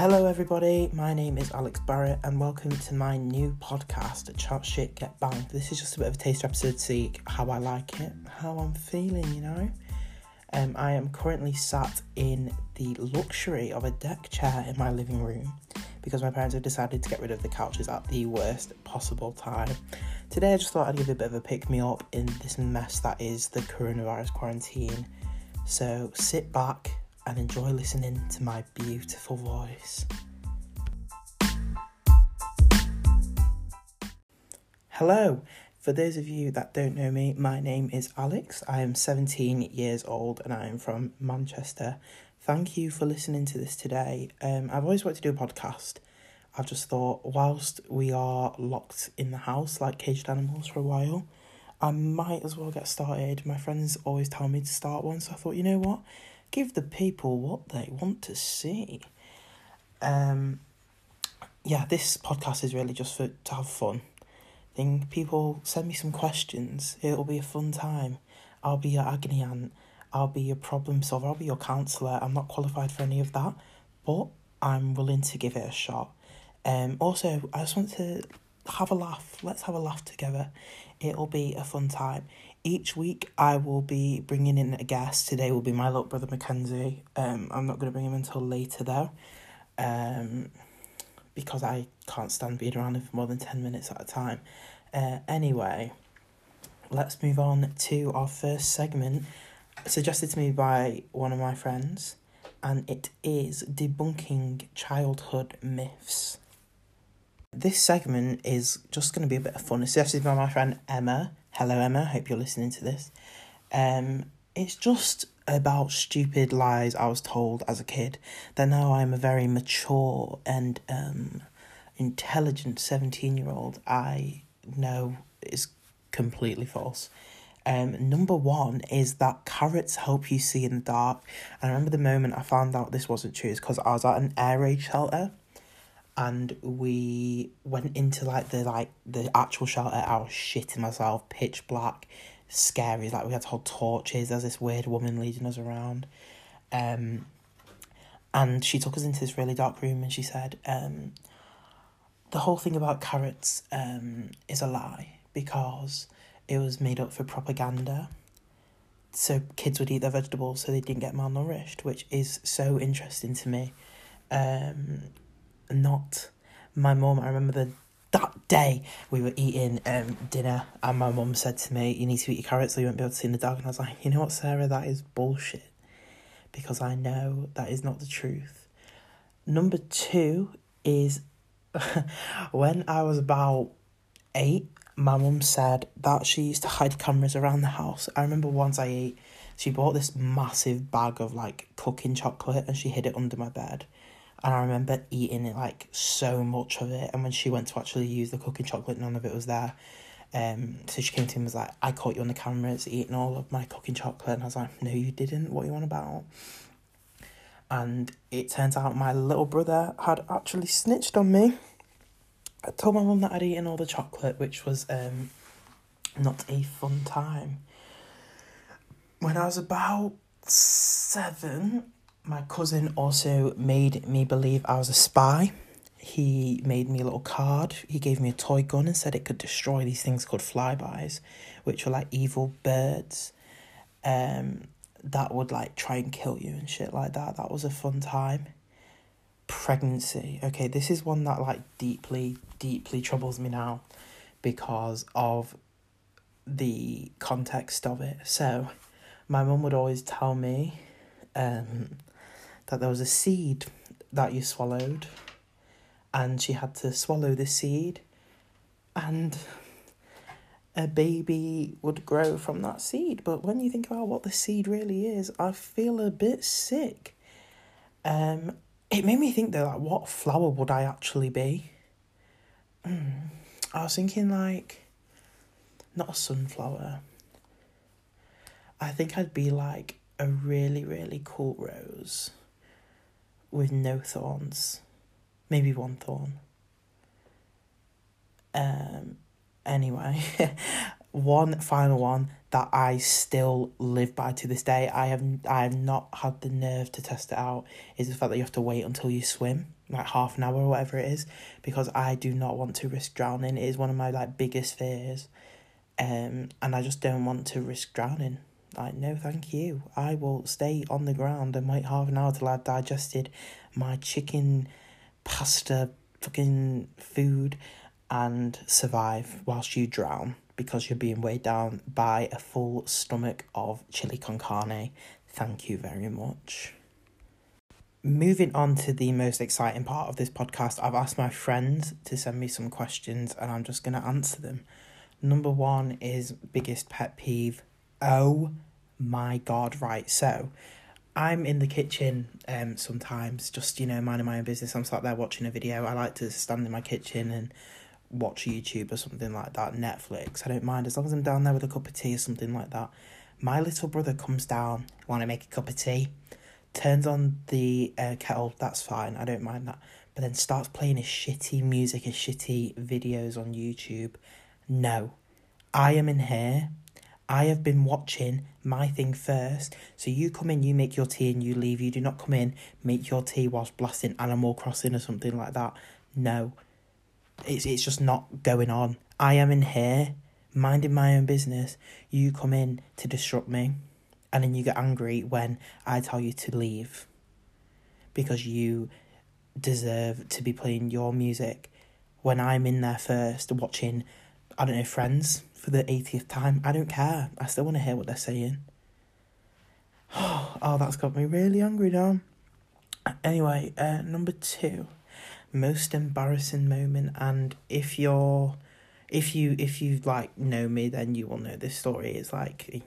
Hello everybody, my name is Alex Barrett and welcome to my new podcast, Chat Shit Get Banged. This is just a bit of a taster episode to see how I like it, how I'm feeling, you know. I am currently sat in the luxury of a deck chair in my living room because my parents have decided to get rid of the couches at the worst possible time. Today I just thought I'd give a bit of a pick-me-up in this mess that is the coronavirus quarantine. So sit back and enjoy listening to my beautiful voice. Hello! For those of you that don't know me, my name is Alex. I am 17 years old and I am from Manchester. Thank you for listening to this today. I've always wanted to do a podcast. I've just thought, whilst we are locked in the house like caged animals for a while, I might as well get started. My friends always tell me to start one, so I thought, you know what? Give the people what they want to see. This podcast is really just to have fun. People send me some questions. It'll be a fun time. I'll be your agony aunt. I'll be your problem solver. I'll be your counsellor. I'm not qualified for any of that, but I'm willing to give it a shot. Also, I just want to have a laugh. Let's have a laugh together. It'll be a fun time. Each week I will be bringing in a guest. Today will be my little brother Mackenzie. I'm not going to bring him until later though, because I can't stand being around him for more than 10 minutes at a time. Anyway, let's move on to our first segment, suggested to me by one of my friends, and it is debunking childhood myths. This segment is just going to be a bit of fun. It's suggested by my friend Emma. Hello Emma, hope you're listening to this. It's just about stupid lies I was told as a kid that now I'm a very mature and intelligent 17-year-old. I know is completely false. Number one is that carrots help you see in the dark. And I remember the moment I found out this wasn't true is because I was at an air raid shelter. And we went into, the actual shelter. I was shitting myself, pitch black, scary. We had to hold torches. There's this weird woman leading us around. And she took us into this really dark room and she said, the whole thing about carrots is a lie because it was made up for propaganda. So kids would eat their vegetables so they didn't get malnourished, which is so interesting to me. Not my mum. I remember that day we were eating dinner and my mum said to me, you need to eat your carrots so you won't be able to see in the dark. And I was like, you know what, Sarah, that is bullshit because I know that is not the truth. Number two is when I was about 8, my mum said that she used to hide cameras around the house. I remember once I ate, she bought this massive bag of cooking chocolate and she hid it under my bed. And I remember eating it, so much of it. And when she went to actually use the cooking chocolate, none of it was there. So she came to me and was like, I caught you on the cameras eating all of my cooking chocolate. And I was like, no, you didn't. What are you on about? And it turns out my little brother had actually snitched on me. I told my mum that I'd eaten all the chocolate, which was not a fun time. When I was about 7... my cousin also made me believe I was a spy. He made me a little card. He gave me a toy gun and said it could destroy these things called flybys, which were evil birds that would try and kill you and shit like that. That was a fun time. Pregnancy. Okay, this is one that deeply, deeply troubles me now because of the context of it. So my mum would always tell me that there was a seed that you swallowed and she had to swallow the seed and a baby would grow from that seed. But when you think about what the seed really is, I feel a bit sick. It made me think though, what flower would I actually be? I was thinking not a sunflower. I think I'd be a really, really cool rose with no thorns, maybe one thorn. Anyway, one final one that I still live by to this day. I have not had the nerve to test it out is the fact that you have to wait until you swim. like half an hour or whatever it is, because I do not want to risk drowning. It is one of my like biggest fears, and I just don't want to risk drowning. Like, no thank you. I will stay on the ground and wait half an hour till I've digested my chicken pasta fucking food and survive whilst you drown, because you're being weighed down by a full stomach of chili con carne. Thank you very much. Moving on to the most exciting part of this podcast, I've asked my friends to send me some questions and I'm just going to answer them. Number one is biggest pet peeve. Oh my God, right. So I'm in the kitchen sometimes, just, you know, minding my own business. I'm sat there watching a video. I like to stand in my kitchen and watch YouTube or something like that, Netflix. I don't mind as long as I'm down there with a cup of tea or something like that. My little brother comes down, want to make a cup of tea, turns on the kettle, that's fine, I don't mind that, but then starts playing his shitty music, his shitty videos on YouTube. No, I am in here, I have been watching my thing first, so you come in, you make your tea and you leave. You do not come in, make your tea whilst blasting Animal Crossing or something like that. No, it's just not going on. I am in here, minding my own business, you come in to disrupt me, and then you get angry when I tell you to leave because you deserve to be playing your music when I'm in there first watching, I don't know, Friends for the 80th time. I don't care. I still want to hear what they're saying. Oh, that's got me really angry now. Anyway, number two, most embarrassing moment. And if you like know me, then you will know this story is like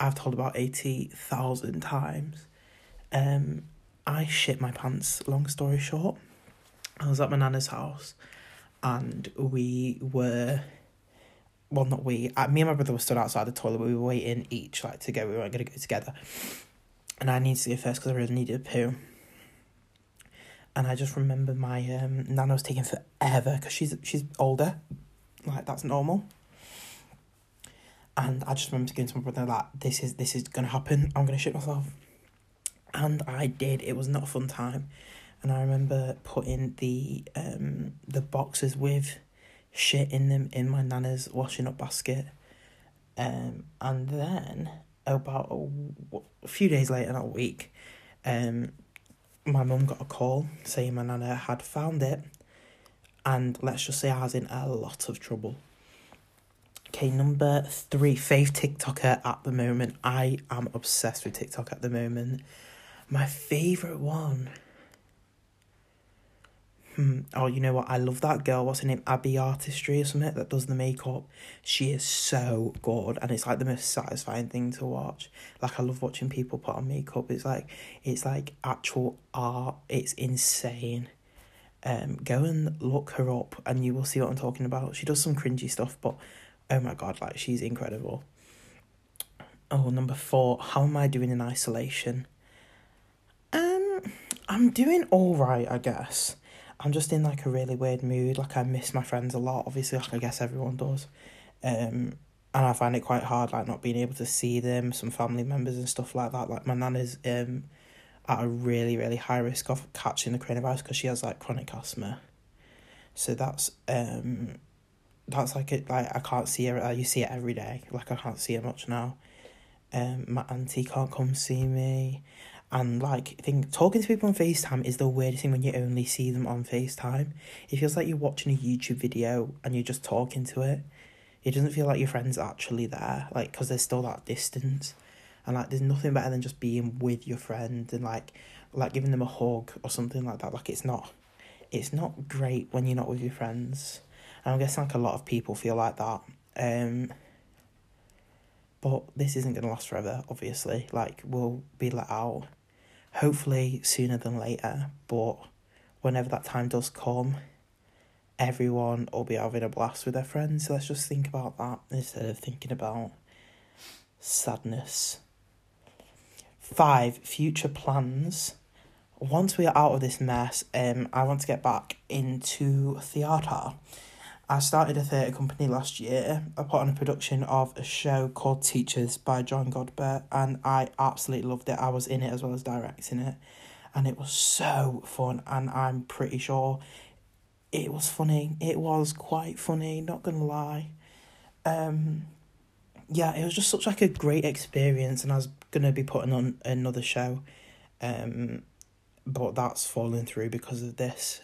I've told about 80,000 times. I shit my pants, long story short. I was at my nana's house and me and my brother were stood outside the toilet, but we were waiting each like to go. We weren't going to go together. And I needed to go first because I really needed a poo. And I just remember my nana was taking forever because she's older. Like, that's normal. And I just remember going to my brother like, this is going to happen. I'm going to shit myself. And I did. It was not a fun time. And I remember putting the boxes with shit in them in my nana's washing up basket. And then about a few days later, not a week, my mum got a call saying my nana had found it. And let's just say I was in a lot of trouble. Okay, number three, fave TikToker at the moment. I am obsessed with TikTok at the moment. My favourite one. Oh, you know what? I love that girl. What's her name? Abby Artistry or something that does the makeup. She is so good. And it's like the most satisfying thing to watch. Like, I love watching people put on makeup. It's like actual art. It's insane. Go and look her up and you will see what I'm talking about. She does some cringy stuff, but oh my God, like, she's incredible. Oh, number four, how am I doing in isolation? I'm doing all right, I guess. I'm just in, like, a really weird mood. Like, I miss my friends a lot, obviously, like, I guess everyone does. And I find it quite hard, like, not being able to see them, some family members and stuff like that. Like, my nana's at a really, really high risk of catching the coronavirus because she has, like, chronic asthma. So that's like it. Like, I can't see her. You see it every day. Like, I can't see her much now. My auntie can't come see me, and like, talking to people on FaceTime is the weirdest thing when you only see them on FaceTime. It feels like you're watching a YouTube video and you're just talking to it. It doesn't feel like your friend's actually there, like, because there's still that distance. And like, there's nothing better than just being with your friend and like giving them a hug or something like that. Like, it's not great when you're not with your friends. And I guess, like, a lot of people feel like that. But this isn't going to last forever, obviously. Like, we'll be let out, hopefully sooner than later. But whenever that time does come, everyone will be having a blast with their friends. So let's just think about that instead of thinking about sadness. 5, future plans. Once we are out of this mess, I want to get back into theatre. I started a theatre company last year. I put on a production of a show called Teachers by John Godber, and I absolutely loved it. I was in it as well as directing it. and it was so fun, and I'm pretty sure it was funny. It was quite funny, not gonna lie. Yeah, it was just such like a great experience, and I was gonna be putting on another show, but that's fallen through because of this.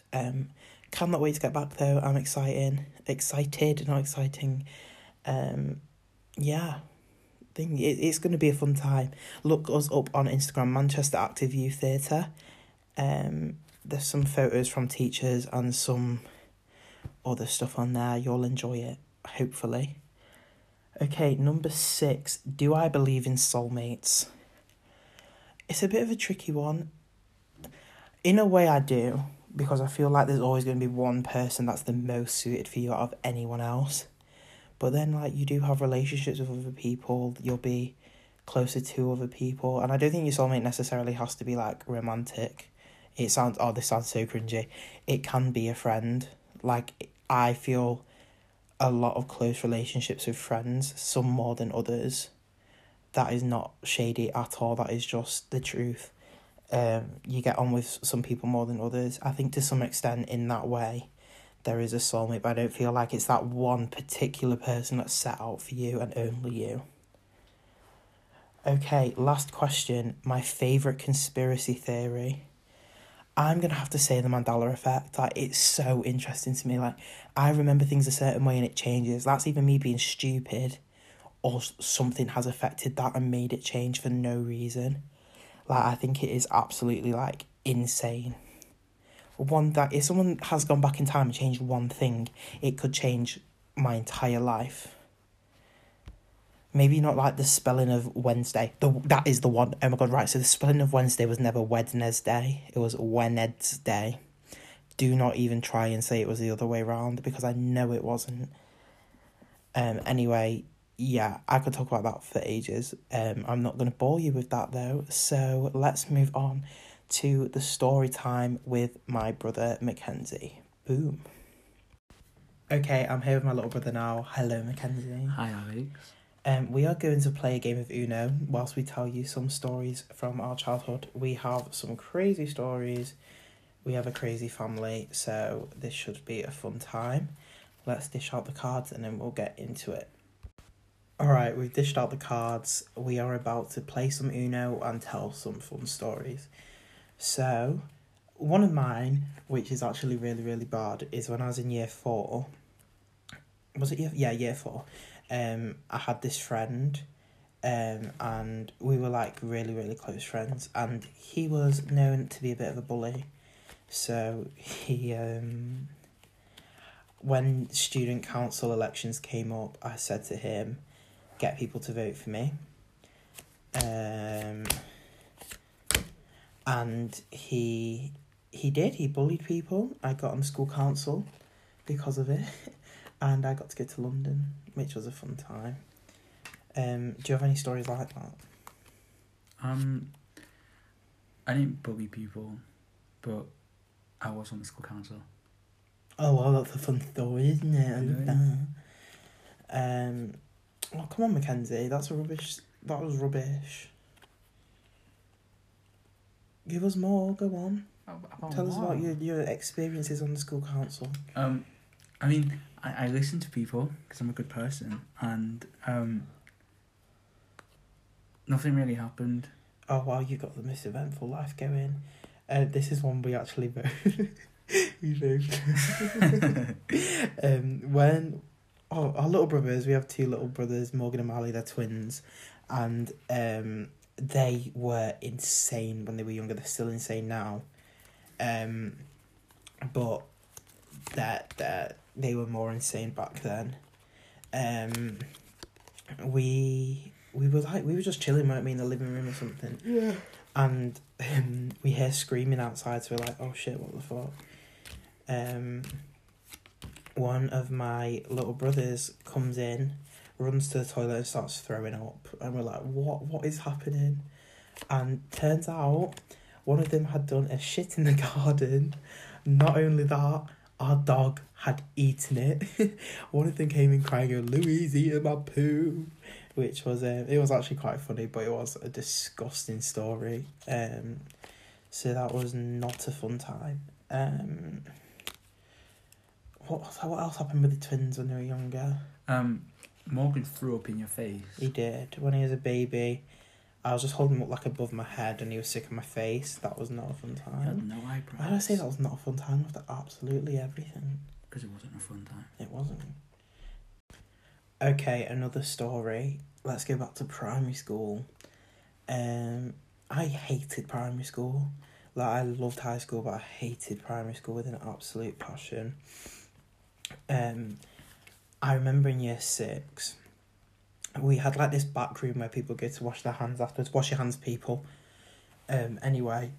Cannot wait to get back though. I'm excited. Yeah, thing it's gonna be a fun time. Look us up on Instagram, Manchester Active Youth Theatre. There's some photos from Teachers and some other stuff on there. You'll enjoy it, hopefully. Okay, number 6. Do I believe in soulmates? It's a bit of a tricky one. In a way I do, because I feel like there's always going to be one person that's the most suited for you out of anyone else. But then, like, you do have relationships with other people. You'll be closer to other people. And I don't think your soulmate necessarily has to be, like, romantic. This sounds so cringy. It can be a friend. Like, I feel a lot of close relationships with friends, some more than others. That is not shady at all. That is just the truth. You get on with some people more than others. I think to some extent in that way, there is a soulmate, but I don't feel like it's that one particular person that's set out for you and only you. Okay, last question. My favourite conspiracy theory. I'm going to have to say the Mandela effect. Like, it's so interesting to me. Like, I remember things a certain way and it changes. That's either me being stupid or something has affected that and made it change for no reason. Like, I think it is absolutely, like, insane. One that if someone has gone back in time and changed one thing, it could change my entire life. Maybe not like the spelling of Wednesday. That is the one. Oh my God, right. So the spelling of Wednesday was never Wednesday. It was Wednesday. Do not even try and say it was the other way around because I know it wasn't. Anyway, yeah, I could talk about that for ages. I'm not going to bore you with that though. So let's move on to the story time with my brother Mackenzie. Boom. Okay, I'm here with my little brother now. Hello, Mackenzie. Hi, Alex. We are going to play a game of Uno whilst we tell you some stories from our childhood. We have some crazy stories. We have a crazy family, so this should be a fun time. Let's dish out the cards and then we'll get into it. Alright, we've dished out the cards. We are about to play some Uno and tell some fun stories. So, one of mine, which is actually really, really bad, is when I was in year 4. Was it year? Yeah, year 4. I had this friend, and we were, like, really, really close friends. And he was known to be a bit of a bully. So, he, when student council elections came up, I said to him, get people to vote for me. And he did. He bullied people. I got on school council because of it. And I got to go to London, which was a fun time. Do you have any stories like that? I didn't bully people, but I was on the school council. Oh, well, that's a fun story, isn't it? I love that. Oh, come on, Mackenzie. That was rubbish. Give us more, go on. Tell us about your experiences on the school council. I mean, I listen to people because I'm a good person, and nothing really happened. Oh, wow, you got the most eventful life going. This is one we actually voted. We voted. Our little brothers, we have 2 little brothers, Morgan and Marley, they're twins, and they were insane when they were younger. They're still insane now, but they were more insane back then. We were just chilling, weren't we, in the living room or something? Yeah. And we hear screaming outside, so we're like, oh shit, what the fuck? One of my little brothers comes in, runs to the toilet and starts throwing up, and we're like, what is happening? And turns out one of them had done a shit in the garden. Not only that, our dog had eaten it. One of them came in crying, going, Louise, eating my poo, which was it was actually quite funny, but it was a disgusting story. So that was not a fun time. What else happened with the twins when they were younger? Morgan threw up in your face. He did. When he was a baby, I was just holding him up like above my head and he was sick in my face. That was not a fun time. You had no eyebrows. Why did I say that was not a fun time after absolutely everything? Because it wasn't a fun time. It wasn't. Okay, another story. Let's go back to primary school. I hated primary school. Like, I loved high school, but I hated primary school with an absolute passion. I remember in year 6, we had like this back room where people go to wash their hands afterwards. Wash your hands, people. Anyway,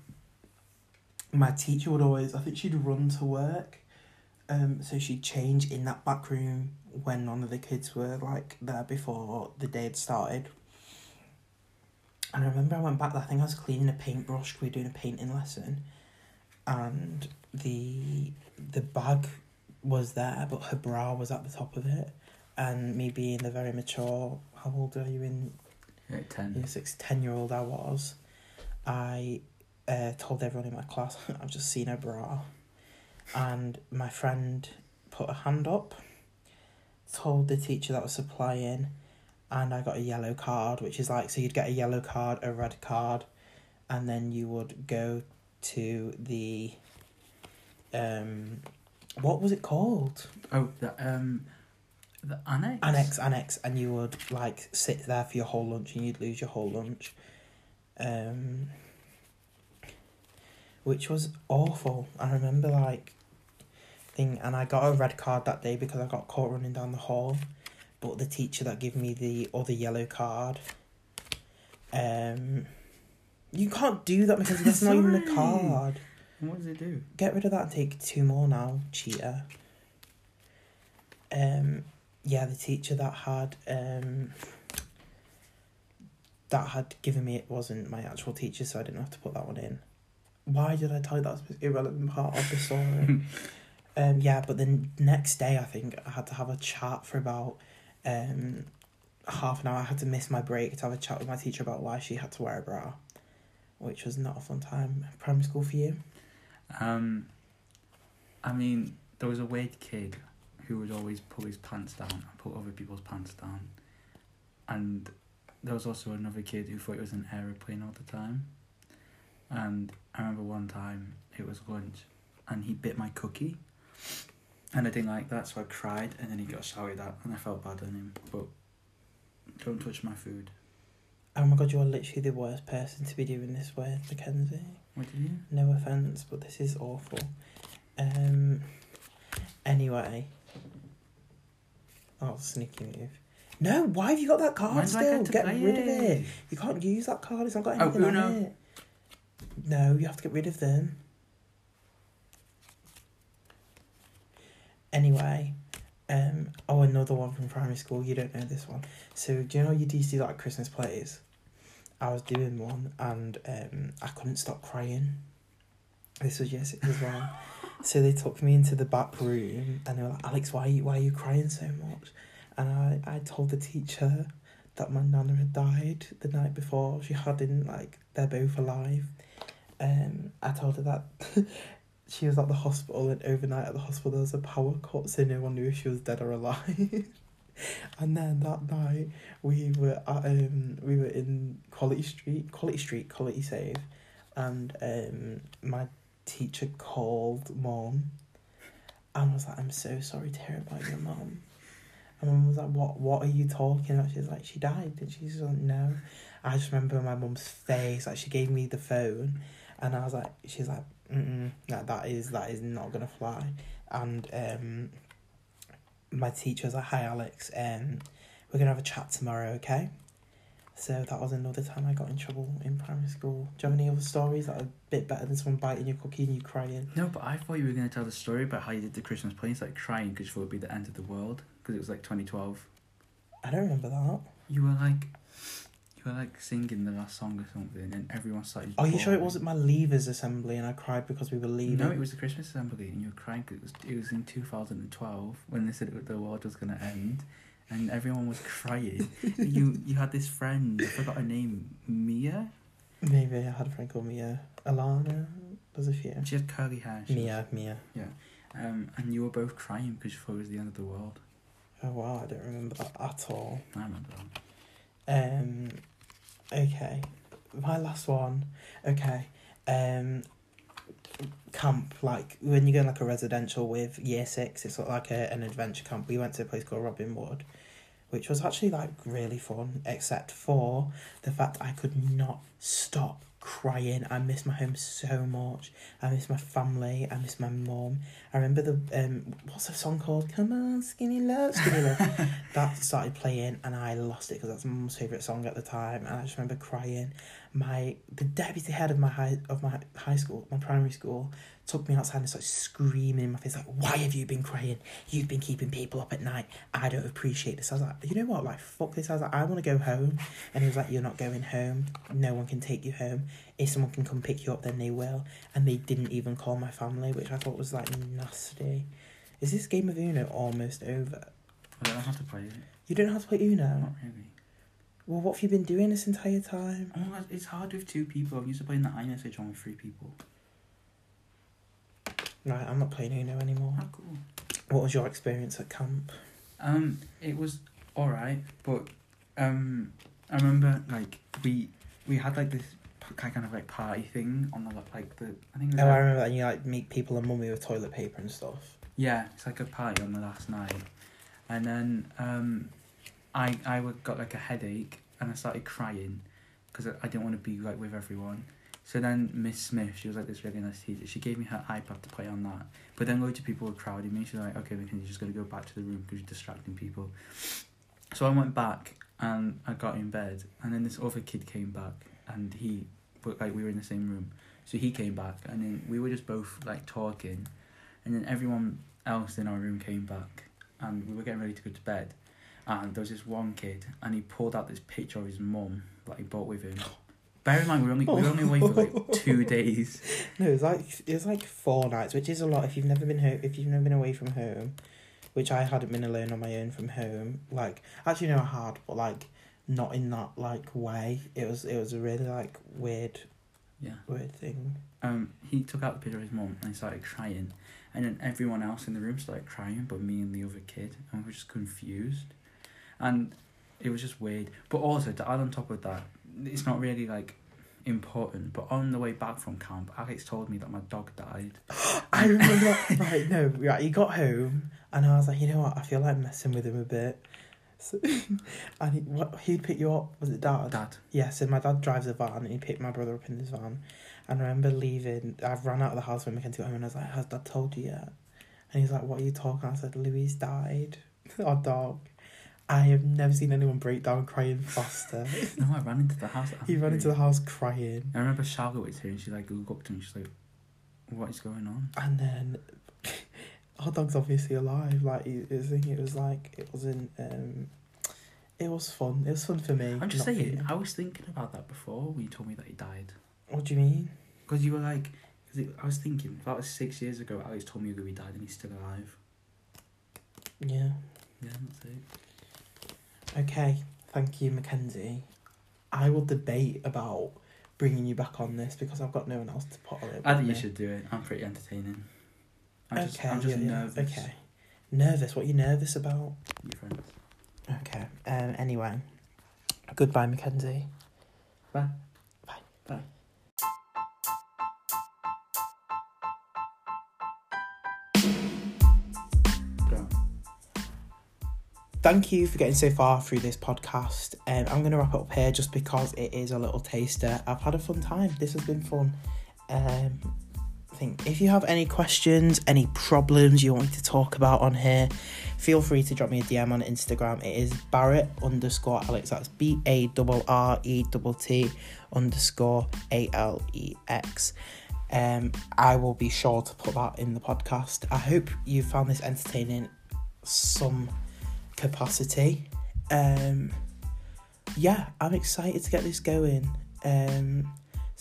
my teacher would always, I think she'd run to work. So she'd change in that back room when none of the kids were like there before the day had started. And I remember I went back there, I think I was cleaning a paintbrush, we were doing a painting lesson, and the bag was there, but her bra was at the top of it, and me being the very mature, how old are you in? 10. Year 6, 10-year-old I was. I told everyone in my class, I've just seen her bra, and my friend put a hand up, told the teacher that was supplying, and I got a yellow card, which is like, so you'd get a yellow card, a red card, and then you would go to the, what was it called? Oh, the annex? Annex, and you would, like, sit there for your whole lunch, and you'd lose your whole lunch, which was awful. I remember, like, thing, and I got a red card that day because I got caught running down the hall. But the teacher that gave me the other yellow card, you can't do that because that's not even a card. And what does it do? Get rid of that and take 2 more now, cheater. Yeah, the teacher that had given me it wasn't my actual teacher, so I didn't have to put that one in. Why did I tell you that was an irrelevant part of the story? Yeah, but the next day I think I had to have a chat for about half an hour. I had to miss my break to have a chat with my teacher about why she had to wear a bra, which was not a fun time. Primary school for you? I mean, there was a weird kid who would always pull his pants down and put other people's pants down, and there was also another kid who thought it was an aeroplane all the time. And I remember one time it was lunch and he bit my cookie, and I didn't like that, so I cried, and then he got shouted at, and I felt bad on him, but don't touch my food. Oh my god, you are literally the worst person to be doing this with, Mackenzie. What did you? No offence, but this is awful. Anyway. Oh, sneaky move. No, why have you got that card? When's still? Get rid of it. You can't use that card, it's not got anything on it. No, you have to get rid of them. Anyway, oh, another one from primary school. You don't know this one. So, do you know you used to do, like, Christmas plays? I was doing one, and I couldn't stop crying. This was year 6 as well. So they took me into the back room, and they were like, Alex, why are you crying so much? And I told the teacher that my nana had died the night before. She hadn't, like, they're both alive. I told her that... She was at the hospital, and overnight at the hospital there was a power cut, so no one knew if she was dead or alive. And then that night we were in Quality Street, Quality Save, and my teacher called Mum and was like, I'm so sorry to hear about your mum. And Mum was like, What are you talking about? She was like, she died, and she's like, no. I just remember my mum's face, like she gave me the phone and I was like, she's like, that is not gonna fly. And my teacher was like, hi Alex, we're gonna have a chat tomorrow, okay? So that was another time I got in trouble in primary school. Do you have any other stories that are a bit better than someone biting your cookie and you crying? No, but I thought you were gonna tell the story about how you did the Christmas plays, like crying because you thought it would be the end of the world, because it was like 2012. I don't remember that. You were like singing the last song or something, and everyone started. Are you sure it wasn't my leavers assembly and I cried because we were leaving? No, it was the Christmas assembly, and you were crying because it was in 2012 when they said the world was going to end, and everyone was crying. You had this friend, I forgot her name, Mia, Maybe I had a friend called Mia. Alana, there's a few. She had curly hair. Mia. Yeah. And you were both crying because you thought it was the end of the world. Oh wow, I don't remember that at all. I remember that. Okay. My last one. Okay. Camp, like when you go in like a residential with year six, it's like an adventure camp. We went to a place called Robin Wood, which was actually like really fun, except for the fact I could not stop crying. I miss my home so much. I miss my family. I miss my mum. I remember the what's the song called? Come on, Skinny Love, Skinny Love. That started playing and I lost it because that's my mum's favourite song at the time. And I just remember crying. The deputy head of my primary school, took me outside and started screaming in my face, like, why have you been crying? You've been keeping people up at night. I don't appreciate this. I was like, you know what? Like, fuck this. I was like, I want to go home. And he was like, you're not going home. No one can take you home. If someone can come pick you up, then they will. And they didn't even call my family, which I thought was, like, nasty. Is this game of Uno almost over? I don't have to play it. You don't have to play Uno? Not really. Well, what have you been doing this entire time? Oh my God, it's hard with two people. I'm used to playing the iMessage on with three people. Right, I'm not playing Uno anymore. Oh, cool. What was your experience at camp? It was alright, but I remember like we had like this kind of like party thing on the like the I think. I remember that, and you like meet people and mummy with toilet paper and stuff. Yeah, it's like a party on the last night, and then I got like a headache and I started crying because I didn't want to be like with everyone. So then Miss Smith, she was like this really nice teacher. She gave me her iPad to play on that. But then loads of people were crowding me. She was like, okay, Mackenzie, you're just going to go back to the room because you're distracting people. So I went back and I got in bed. And then this other kid came back and we were in the same room. So he came back and then we were just both like talking. And then everyone else in our room came back and we were getting ready to go to bed. And there was this one kid, and he pulled out this picture of his mum that he brought with him. Bear in mind, we were only away for like 2 days. No, it was like 4 nights, which is a lot if you've never been home. If you've never been away from home, which I hadn't been alone on my own from home. Like actually, no, I had, but like not in that like way. It was a really like weird thing. He took out the picture of his mum and he started crying, and then everyone else in the room started crying, but me and the other kid, and we were just confused. And it was just weird. But also, to add on top of that, it's not really, like, important. But on the way back from camp, Alex told me that my dog died. I remember that. Right, no. Right, he got home, and I was like, you know what? I feel like messing with him a bit. So, and he'd pick you up. Was it Dad? Dad. Yeah, so my dad drives a van, and he picked my brother up in his van. And I remember leaving. I ran out of the house when Mackenzie got home, and I was like, has Dad told you yet? And he's like, what are you talking? I said, Louise died. Our dog. I have never seen anyone break down crying faster. No, I ran into the house. He ran into the house crying. I remember Charlotte was here and she like looked and she's like, what is going on? And then our dog's obviously alive. Like it was fun. It was fun for me. I'm just saying, I was thinking about that before when you told me that he died. What do you mean? Because you were like, I was thinking, that was 6 years ago, Alex told me that he died and he's still alive. Yeah. Yeah, that's it. Okay, thank you, Mackenzie. I will debate about bringing you back on this because I've got no one else to put on it. I think you should do it. I'm pretty entertaining. I'm just nervous. Okay. Nervous? What are you nervous about? Your friends. Okay. Anyway. Goodbye, Mackenzie. Bye. Bye. Bye. Thank you for getting so far through this podcast. I'm going to wrap it up here just because it is a little taster. I've had a fun time. This has been fun. If you have any questions, any problems you want me to talk about on here, feel free to drop me a DM on Instagram. It is Barrett_Alex. That's BARRETT_ALEX. I will be sure to put that in the podcast. I hope you found this entertaining some capacity. I'm excited to get this going. Send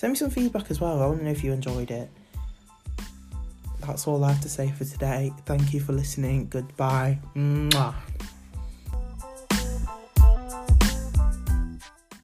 me some feedback as well. I want to know if you enjoyed it. That's all I have to say for today. Thank you for listening. Goodbye. Mwah.